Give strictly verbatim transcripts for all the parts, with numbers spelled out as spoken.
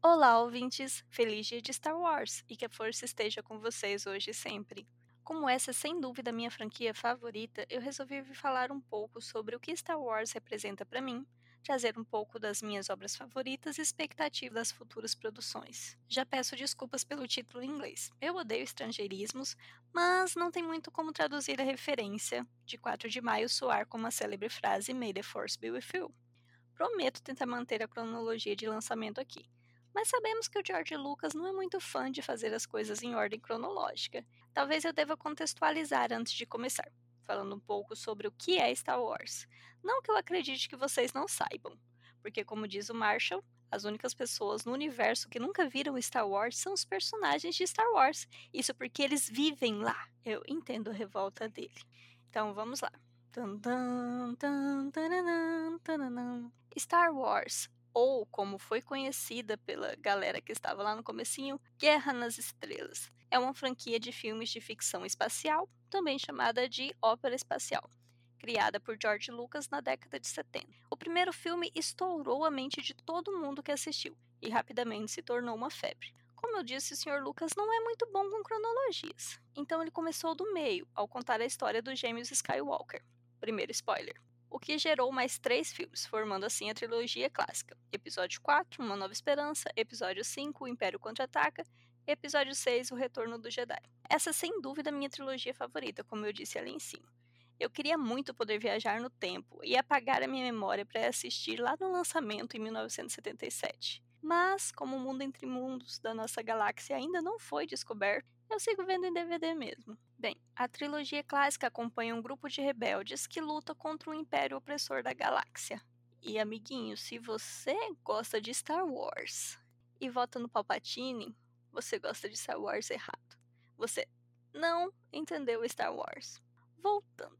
Olá, ouvintes! Feliz dia de Star Wars e que a força esteja com vocês hoje e sempre. Como essa é sem dúvida minha franquia favorita, eu resolvi vir falar um pouco sobre o que Star Wars representa para mim, trazer um pouco das minhas obras favoritas e expectativas das futuras produções. Já peço desculpas pelo título em inglês. Eu odeio estrangeirismos, mas não tem muito como traduzir a referência de quatro de maio soar como a célebre frase May the Force be with you. Prometo tentar manter a cronologia de lançamento aqui. Mas sabemos que o George Lucas não é muito fã de fazer as coisas em ordem cronológica. Talvez eu deva contextualizar antes de começar, falando um pouco sobre o que é Star Wars. Não que eu acredite que vocês não saibam, porque como diz o Marshall, as únicas pessoas no universo que nunca viram Star Wars são os personagens de Star Wars. Isso porque eles vivem lá. Eu entendo a revolta dele. Então vamos lá. Star Wars, ou como foi conhecida pela galera que estava lá no comecinho, Guerra nas Estrelas. É uma franquia de filmes de ficção espacial, também chamada de ópera espacial, criada por George Lucas na década de setenta. O primeiro filme estourou a mente de todo mundo que assistiu e rapidamente se tornou uma febre. Como eu disse, o senhor Lucas não é muito bom com cronologias, então ele começou do meio ao contar a história dos gêmeos Skywalker. Primeiro spoiler. O que gerou mais três filmes, formando assim a trilogia clássica. Episódio quatro, Uma Nova Esperança, Episódio cinco, O Império Contra-Ataca, Episódio seis, O Retorno do Jedi. Essa é sem dúvida a minha trilogia favorita, como eu disse ali em cima. Eu queria muito poder viajar no tempo e apagar a minha memória para assistir lá no lançamento em mil novecentos e setenta e sete. Mas, como o mundo entre mundos da nossa galáxia ainda não foi descoberto, eu sigo vendo em D V D mesmo. Bem, a trilogia clássica acompanha um grupo de rebeldes que luta contra o império opressor da galáxia. E, amiguinho, se você gosta de Star Wars e vota no Palpatine, você gosta de Star Wars errado. Você não entendeu Star Wars. Voltando.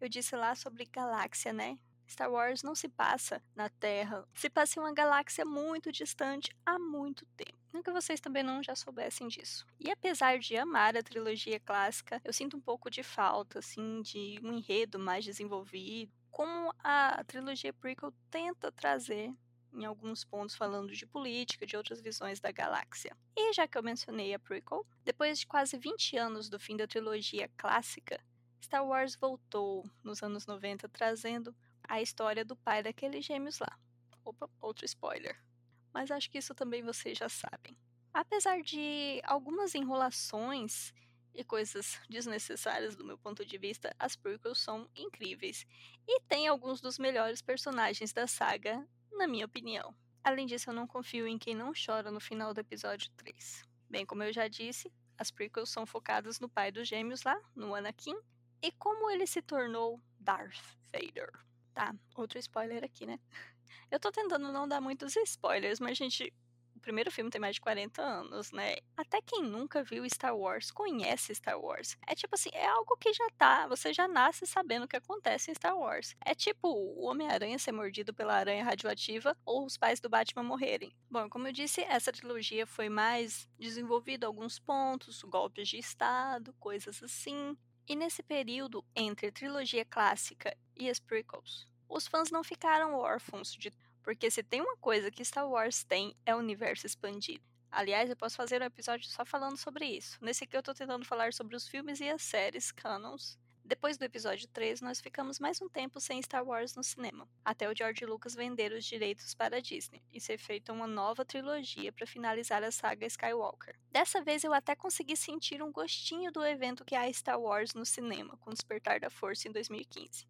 Eu disse lá sobre galáxia, né? Star Wars não se passa na Terra, se passa em uma galáxia muito distante há muito tempo. Não que vocês também não já soubessem disso. E apesar de amar a trilogia clássica, eu sinto um pouco de falta, assim, de um enredo mais desenvolvido, como a trilogia prequel tenta trazer em alguns pontos falando de política, de outras visões da galáxia. E já que eu mencionei a prequel, depois de quase vinte anos do fim da trilogia clássica, Star Wars voltou nos anos noventa trazendo a história do pai daqueles gêmeos lá. Opa, outro spoiler. Mas acho que isso também vocês já sabem. Apesar de algumas enrolações e coisas desnecessárias do meu ponto de vista, as prequels são incríveis. E tem alguns dos melhores personagens da saga, na minha opinião. Além disso, eu não confio em quem não chora no final do episódio três. Bem, como eu já disse, as prequels são focadas no pai dos gêmeos lá, no Anakin, e como ele se tornou Darth Vader. Tá, outro spoiler aqui, né? Eu tô tentando não dar muitos spoilers, mas, gente, o primeiro filme tem mais de quarenta anos, né? Até quem nunca viu Star Wars conhece Star Wars. É tipo assim, é algo que já tá, você já nasce sabendo o que acontece em Star Wars. É tipo o Homem-Aranha ser mordido pela aranha radioativa ou os pais do Batman morrerem. Bom, como eu disse, essa trilogia foi mais desenvolvida em alguns pontos, golpes de estado, coisas assim. E nesse período entre a trilogia clássica e as prequels, os fãs não ficaram órfãos, de... porque se tem uma coisa que Star Wars tem é o universo expandido. Aliás, eu posso fazer um episódio só falando sobre isso. Nesse aqui eu tô tentando falar sobre os filmes e as séries canons. Depois do episódio três, nós ficamos mais um tempo sem Star Wars no cinema, até o George Lucas vender os direitos para a Disney e ser feita uma nova trilogia para finalizar a saga Skywalker. Dessa vez eu até consegui sentir um gostinho do evento que há Star Wars no cinema, com Despertar da Força em dois mil e quinze.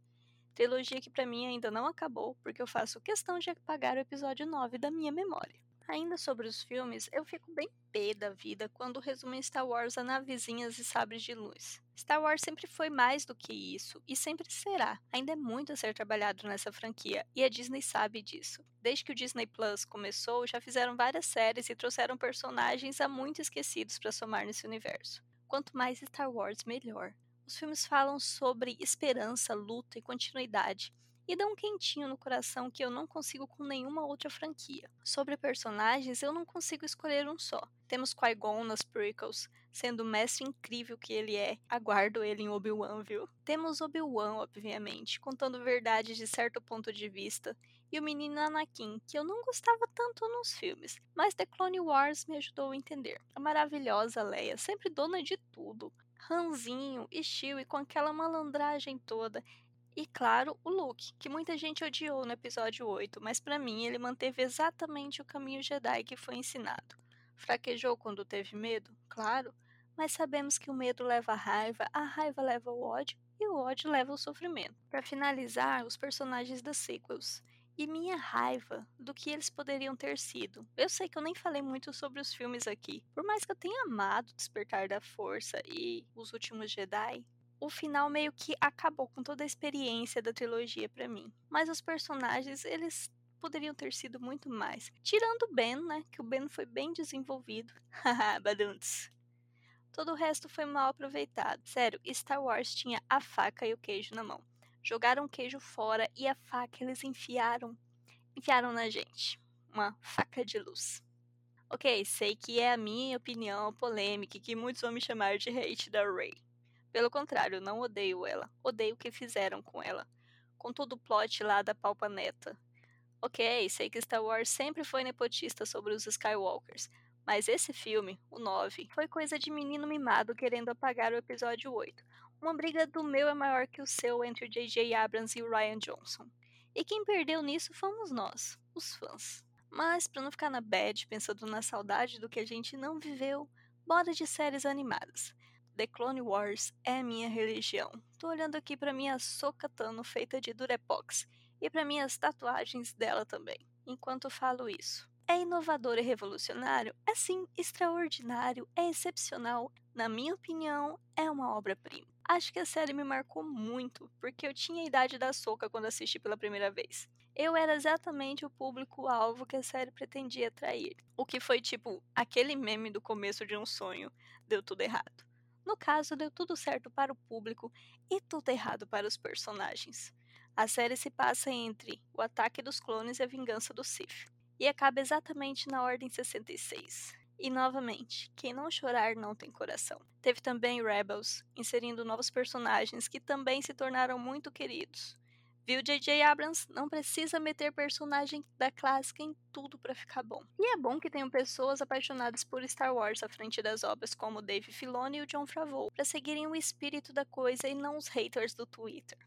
Trilogia que pra mim ainda não acabou, porque eu faço questão de apagar o episódio nove da minha memória. Ainda sobre os filmes, eu fico bem pé da vida quando resumem Star Wars a navezinhas e sabres de luz. Star Wars sempre foi mais do que isso, e sempre será. Ainda é muito a ser trabalhado nessa franquia, e a Disney sabe disso. Desde que o Disney Plus começou, já fizeram várias séries e trouxeram personagens há muito esquecidos para somar nesse universo. Quanto mais Star Wars, melhor. Os filmes falam sobre esperança, luta e continuidade, e dá um quentinho no coração que eu não consigo com nenhuma outra franquia. Sobre personagens, eu não consigo escolher um só. Temos Qui-Gon nas prequels, sendo o mestre incrível que ele é. Aguardo ele em Obi-Wan, viu? Temos Obi-Wan, obviamente, contando verdades de certo ponto de vista e o menino Anakin, que eu não gostava tanto nos filmes, mas The Clone Wars me ajudou a entender. A maravilhosa Leia, sempre dona de tudo, Hanzinho e Chewie com aquela malandragem toda, e claro, o Luke, que muita gente odiou no episódio oito, mas pra mim ele manteve exatamente o caminho Jedi que foi ensinado. Fraquejou quando teve medo? Claro, mas sabemos que o medo leva a raiva, a raiva leva o ódio, e o ódio leva ao sofrimento. Para finalizar, os personagens das sequels. E minha raiva do que eles poderiam ter sido. Eu sei que eu nem falei muito sobre os filmes aqui. Por mais que eu tenha amado Despertar da Força e Os Últimos Jedi, o final meio que acabou com toda a experiência da trilogia para mim. Mas os personagens, eles poderiam ter sido muito mais. Tirando o Ben, né? Que o Ben foi bem desenvolvido. Haha, baduntz. Todo o resto foi mal aproveitado. Sério, Star Wars tinha a faca e o queijo na mão. Jogaram o queijo fora e a faca eles enfiaram, enfiaram na gente. Uma faca de luz. Ok, sei que é a minha opinião polêmica que muitos vão me chamar de hate da Rey. Pelo contrário, não odeio ela. Odeio o que fizeram com ela. Com todo o plot lá da Palpaneta. Ok, sei que Star Wars sempre foi nepotista sobre os Skywalkers. Mas esse filme, o nove, foi coisa de menino mimado querendo apagar o episódio oito. Uma briga do meu é maior que o seu entre o J J Abrams e o Ryan Johnson. E quem perdeu nisso fomos nós, os fãs. Mas pra não ficar na bad pensando na saudade do que a gente não viveu, bora de séries animadas. The Clone Wars é minha religião. Tô olhando aqui pra minha Ahsoka Tano feita de Durepox e pra minhas tatuagens dela também, enquanto falo isso. É inovador e revolucionário? É sim, extraordinário, é excepcional. Na minha opinião, é uma obra-prima. Acho que a série me marcou muito, porque eu tinha a idade da Ahsoka quando assisti pela primeira vez. Eu era exatamente o público-alvo que a série pretendia atrair. O que foi tipo, aquele meme do começo de um sonho, deu tudo errado. No caso, deu tudo certo para o público e tudo errado para os personagens. A série se passa entre O Ataque dos Clones e A Vingança do Sith. E acaba exatamente na Ordem sessenta e seis. E novamente, quem não chorar não tem coração. Teve também Rebels, inserindo novos personagens que também se tornaram muito queridos. Viu, J J Abrams? Não precisa meter personagem da clássica em tudo pra ficar bom. E é bom que tenham pessoas apaixonadas por Star Wars à frente das obras como Dave Filoni e o John Favreau, pra seguirem o espírito da coisa e não os haters do Twitter.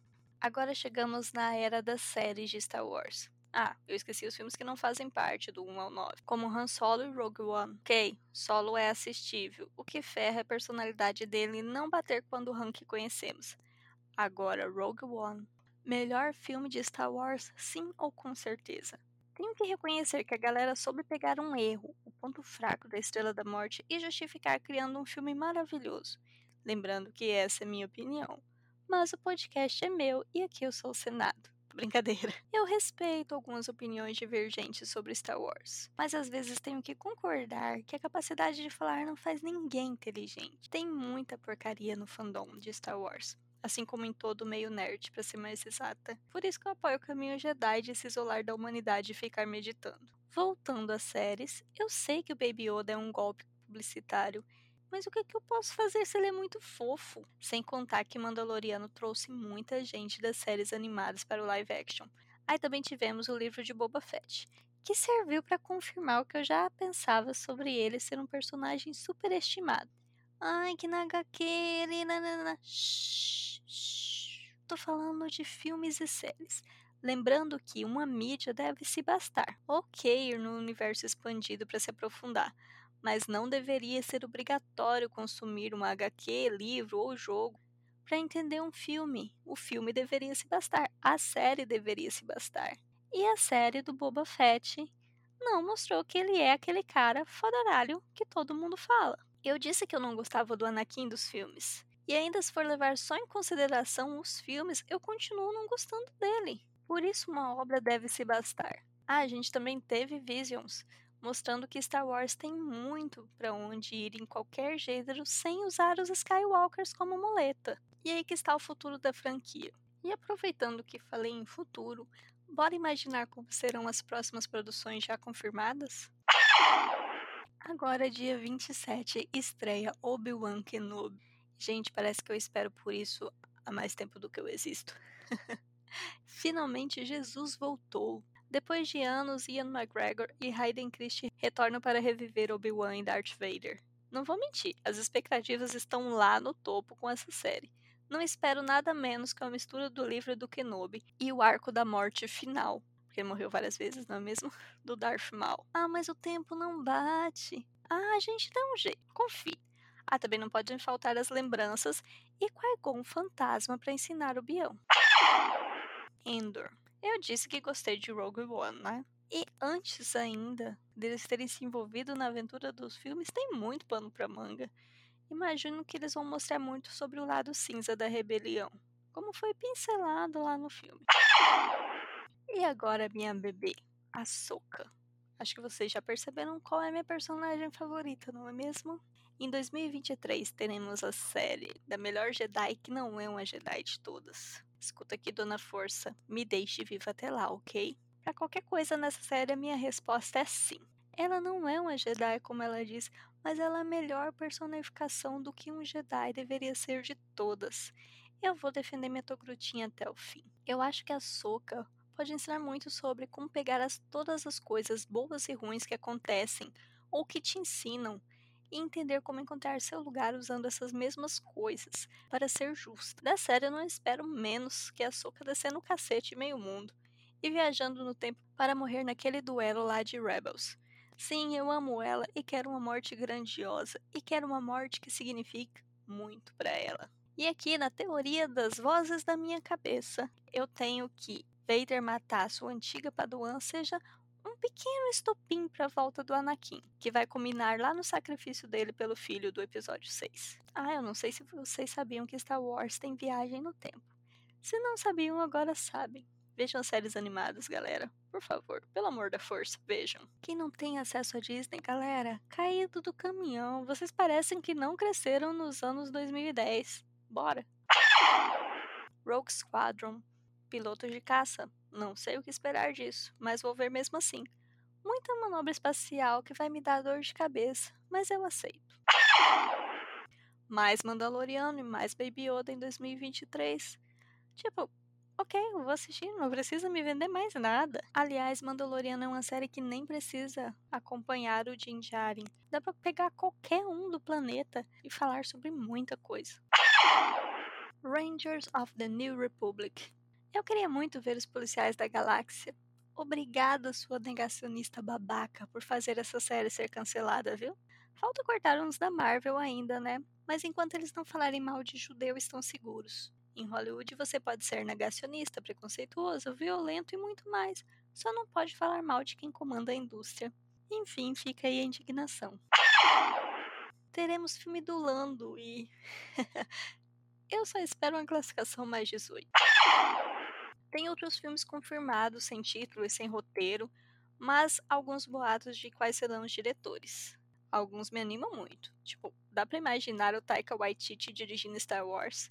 Agora chegamos na era das séries de Star Wars. Ah, eu esqueci os filmes que não fazem parte do um ao nove, como Han Solo e Rogue One. Ok, Solo é assistível, o que ferra a personalidade dele não bater quando o Han que conhecemos. Agora, Rogue One. Melhor filme de Star Wars, sim ou com certeza. Tenho que reconhecer que a galera soube pegar um erro, o ponto fraco da Estrela da Morte, e justificar criando um filme maravilhoso. Lembrando que essa é minha opinião, mas o podcast é meu e aqui eu sou o Senado. Brincadeira. Eu respeito algumas opiniões divergentes sobre Star Wars, mas às vezes tenho que concordar que a capacidade de falar não faz ninguém inteligente. Tem muita porcaria no fandom de Star Wars, assim como em todo o meio nerd, pra ser mais exata. Por isso que eu apoio o caminho Jedi de se isolar da humanidade e ficar meditando. Voltando às séries, eu sei que o Baby Yoda é um golpe publicitário, mas o que, que eu posso fazer se ele é muito fofo? Sem contar que Mandaloriano trouxe muita gente das séries animadas para o live action. Aí também tivemos o livro de Boba Fett, que serviu para confirmar o que eu já pensava sobre ele ser um personagem superestimado. Ai, que na H Q ele... Nanana. Shhh, shhh. Tô falando de filmes e séries. Lembrando que uma mídia deve se bastar. Ok, ir no universo expandido para se aprofundar, mas não deveria ser obrigatório consumir uma H Q, livro ou jogo para entender um filme. O filme deveria se bastar, a série deveria se bastar. E a série do Boba Fett não mostrou que ele é aquele cara fodaralho que todo mundo fala. Eu disse que eu não gostava do Anakin dos filmes, e ainda se for levar só em consideração os filmes, eu continuo não gostando dele. Por isso uma obra deve se bastar. Ah, a gente também teve Visions, mostrando que Star Wars tem muito para onde ir em qualquer gênero sem usar os Skywalkers como muleta. E aí que está o futuro da franquia. E aproveitando que falei em futuro, bora imaginar como serão as próximas produções já confirmadas? Agora, dia vinte e sete, estreia Obi-Wan Kenobi. Gente, parece que eu espero por isso há mais tempo do que eu existo. Finalmente, Jesus voltou. Depois de anos, Ian McGregor e Hayden Christensen retornam para reviver Obi-Wan e Darth Vader. Não vou mentir, as expectativas estão lá no topo com essa série. Não espero nada menos que uma mistura do livro do Kenobi e o arco da morte final, porque ele morreu várias vezes, não é mesmo? Do Darth Maul. Ah, mas o tempo não bate. Ah, a gente dá um jeito, confie. Ah, também não podem faltar as lembranças e Qui-Gon fantasma para ensinar o Bião. Endor. Eu disse que gostei de Rogue One, né? E antes ainda deles terem se envolvido na aventura dos filmes, tem muito pano pra manga. Imagino que eles vão mostrar muito sobre o lado cinza da rebelião, como foi pincelado lá no filme. E agora minha bebê, Ahsoka. Acho que vocês já perceberam qual é minha personagem favorita, não é mesmo? Em dois mil e vinte e três teremos a série da melhor Jedi que não é uma Jedi de todas. Escuta aqui, Dona Força, me deixe viva até lá, ok? Pra qualquer coisa nessa série, a minha resposta é sim. Ela não é uma Jedi, como ela diz, mas ela é a melhor personificação do que um Jedi deveria ser de todas. Eu vou defender minha togrutinha até o fim. Eu acho que a Ahsoka pode ensinar muito sobre como pegar as, todas as coisas boas e ruins que acontecem, ou que te ensinam, e entender como encontrar seu lugar usando essas mesmas coisas para ser justa. Da série eu não espero menos que a Ahsoka descendo o cacete meio mundo e viajando no tempo para morrer naquele duelo lá de Rebels. Sim, eu amo ela e quero uma morte grandiosa e quero uma morte que signifique muito para ela. E aqui na teoria das vozes da minha cabeça, eu tenho que Vader matar sua antiga Padawan seja um pequeno estopim para a volta do Anakin, que vai culminar lá no sacrifício dele pelo filho do episódio seis. Ah, eu não sei se vocês sabiam que Star Wars tem viagem no tempo. Se não sabiam, agora sabem. Vejam as séries animadas, galera. Por favor, pelo amor da força, vejam. Quem não tem acesso a Disney, galera, caído do caminhão. Vocês parecem que não cresceram nos anos dois mil e dez. Bora! Rogue Squadron, pilotos de caça. Não sei o que esperar disso, mas vou ver mesmo assim. Muita manobra espacial que vai me dar dor de cabeça, mas eu aceito. Mais Mandaloriano e mais Baby Yoda em dois mil e vinte e três. Tipo, ok, eu vou assistir, não precisa me vender mais nada. Aliás, Mandaloriano é uma série que nem precisa acompanhar o Din Djarin. Dá pra pegar qualquer um do planeta e falar sobre muita coisa. Rangers of the New Republic. Eu queria muito ver os policiais da galáxia. Obrigada, sua negacionista babaca, por fazer essa série ser cancelada, viu? Falta cortar uns da Marvel ainda, né? Mas enquanto eles não falarem mal de judeu, estão seguros. Em Hollywood, você pode ser negacionista, preconceituoso, violento e muito mais. Só não pode falar mal de quem comanda a indústria. Enfim, fica aí a indignação. Teremos filme do Lando e... Eu só espero uma classificação mais dezoito. Tem outros filmes confirmados, sem título e sem roteiro, mas alguns boatos de quais serão os diretores. Alguns me animam muito. Tipo, dá pra imaginar o Taika Waititi dirigindo Star Wars?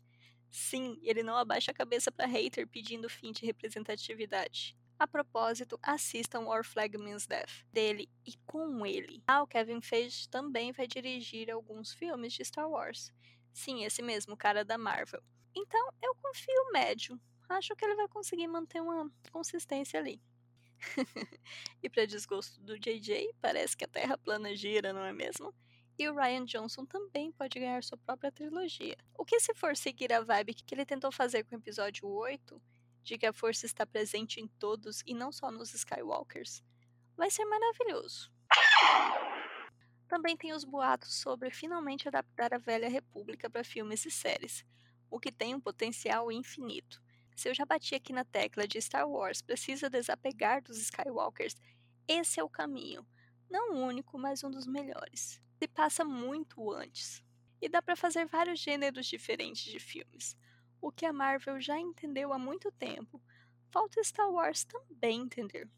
Sim, ele não abaixa a cabeça pra hater pedindo fim de representatividade. A propósito, assistam Our Flag Means Death, dele e com ele. Ah, o Kevin Feige também vai dirigir alguns filmes de Star Wars. Sim, esse mesmo, cara da Marvel. Então, eu confio médio. Acho que ele vai conseguir manter uma consistência ali. E para desgosto do J J, parece que a Terra plana gira, não é mesmo? E o Ryan Johnson também pode ganhar sua própria trilogia. O que se for seguir a vibe que ele tentou fazer com o episódio oito, de que a força está presente em todos e não só nos Skywalkers, vai ser maravilhoso. Também tem os boatos sobre finalmente adaptar a Velha República para filmes e séries, o que tem um potencial infinito. Se eu já bati aqui na tecla de Star Wars precisa desapegar dos Skywalkers, esse é o caminho. Não o único, mas um dos melhores. Se passa muito antes. E dá pra fazer vários gêneros diferentes de filmes. O que a Marvel já entendeu há muito tempo, falta Star Wars também entender.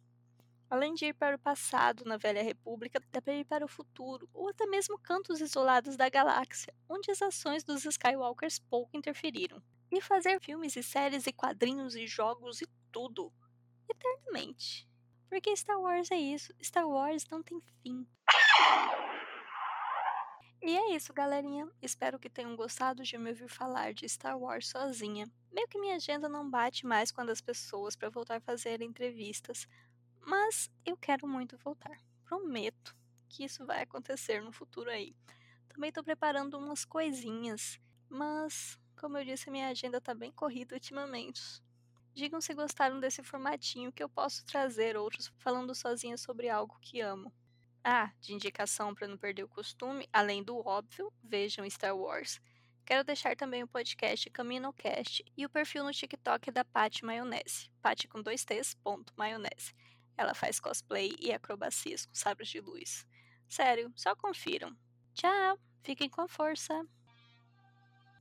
Além de ir para o passado na Velha República, dá pra ir para o futuro, ou até mesmo cantos isolados da galáxia, onde as ações dos Skywalkers pouco interferiram. E fazer filmes e séries e quadrinhos e jogos e tudo, eternamente. Porque Star Wars é isso, Star Wars não tem fim. E é isso, galerinha. Espero que tenham gostado de me ouvir falar de Star Wars sozinha. Meio que minha agenda não bate mais quando as pessoas para voltar a fazer entrevistas, Mas eu quero muito voltar. Prometo que isso vai acontecer no futuro aí. Também tô preparando umas coisinhas, mas, como eu disse, minha agenda tá bem corrida ultimamente. Digam se gostaram desse formatinho que eu posso trazer outros falando sozinha sobre algo que amo. Ah, de indicação para não perder o costume, além do óbvio, vejam Star Wars. Quero deixar também o podcast CaminoCast e o perfil no TikTok da Paty Maionese. Paty com dois T's, ponto, maionese. Ela faz cosplay e acrobacias com sabres de luz. Sério, só confiram. Tchau, fiquem com a força.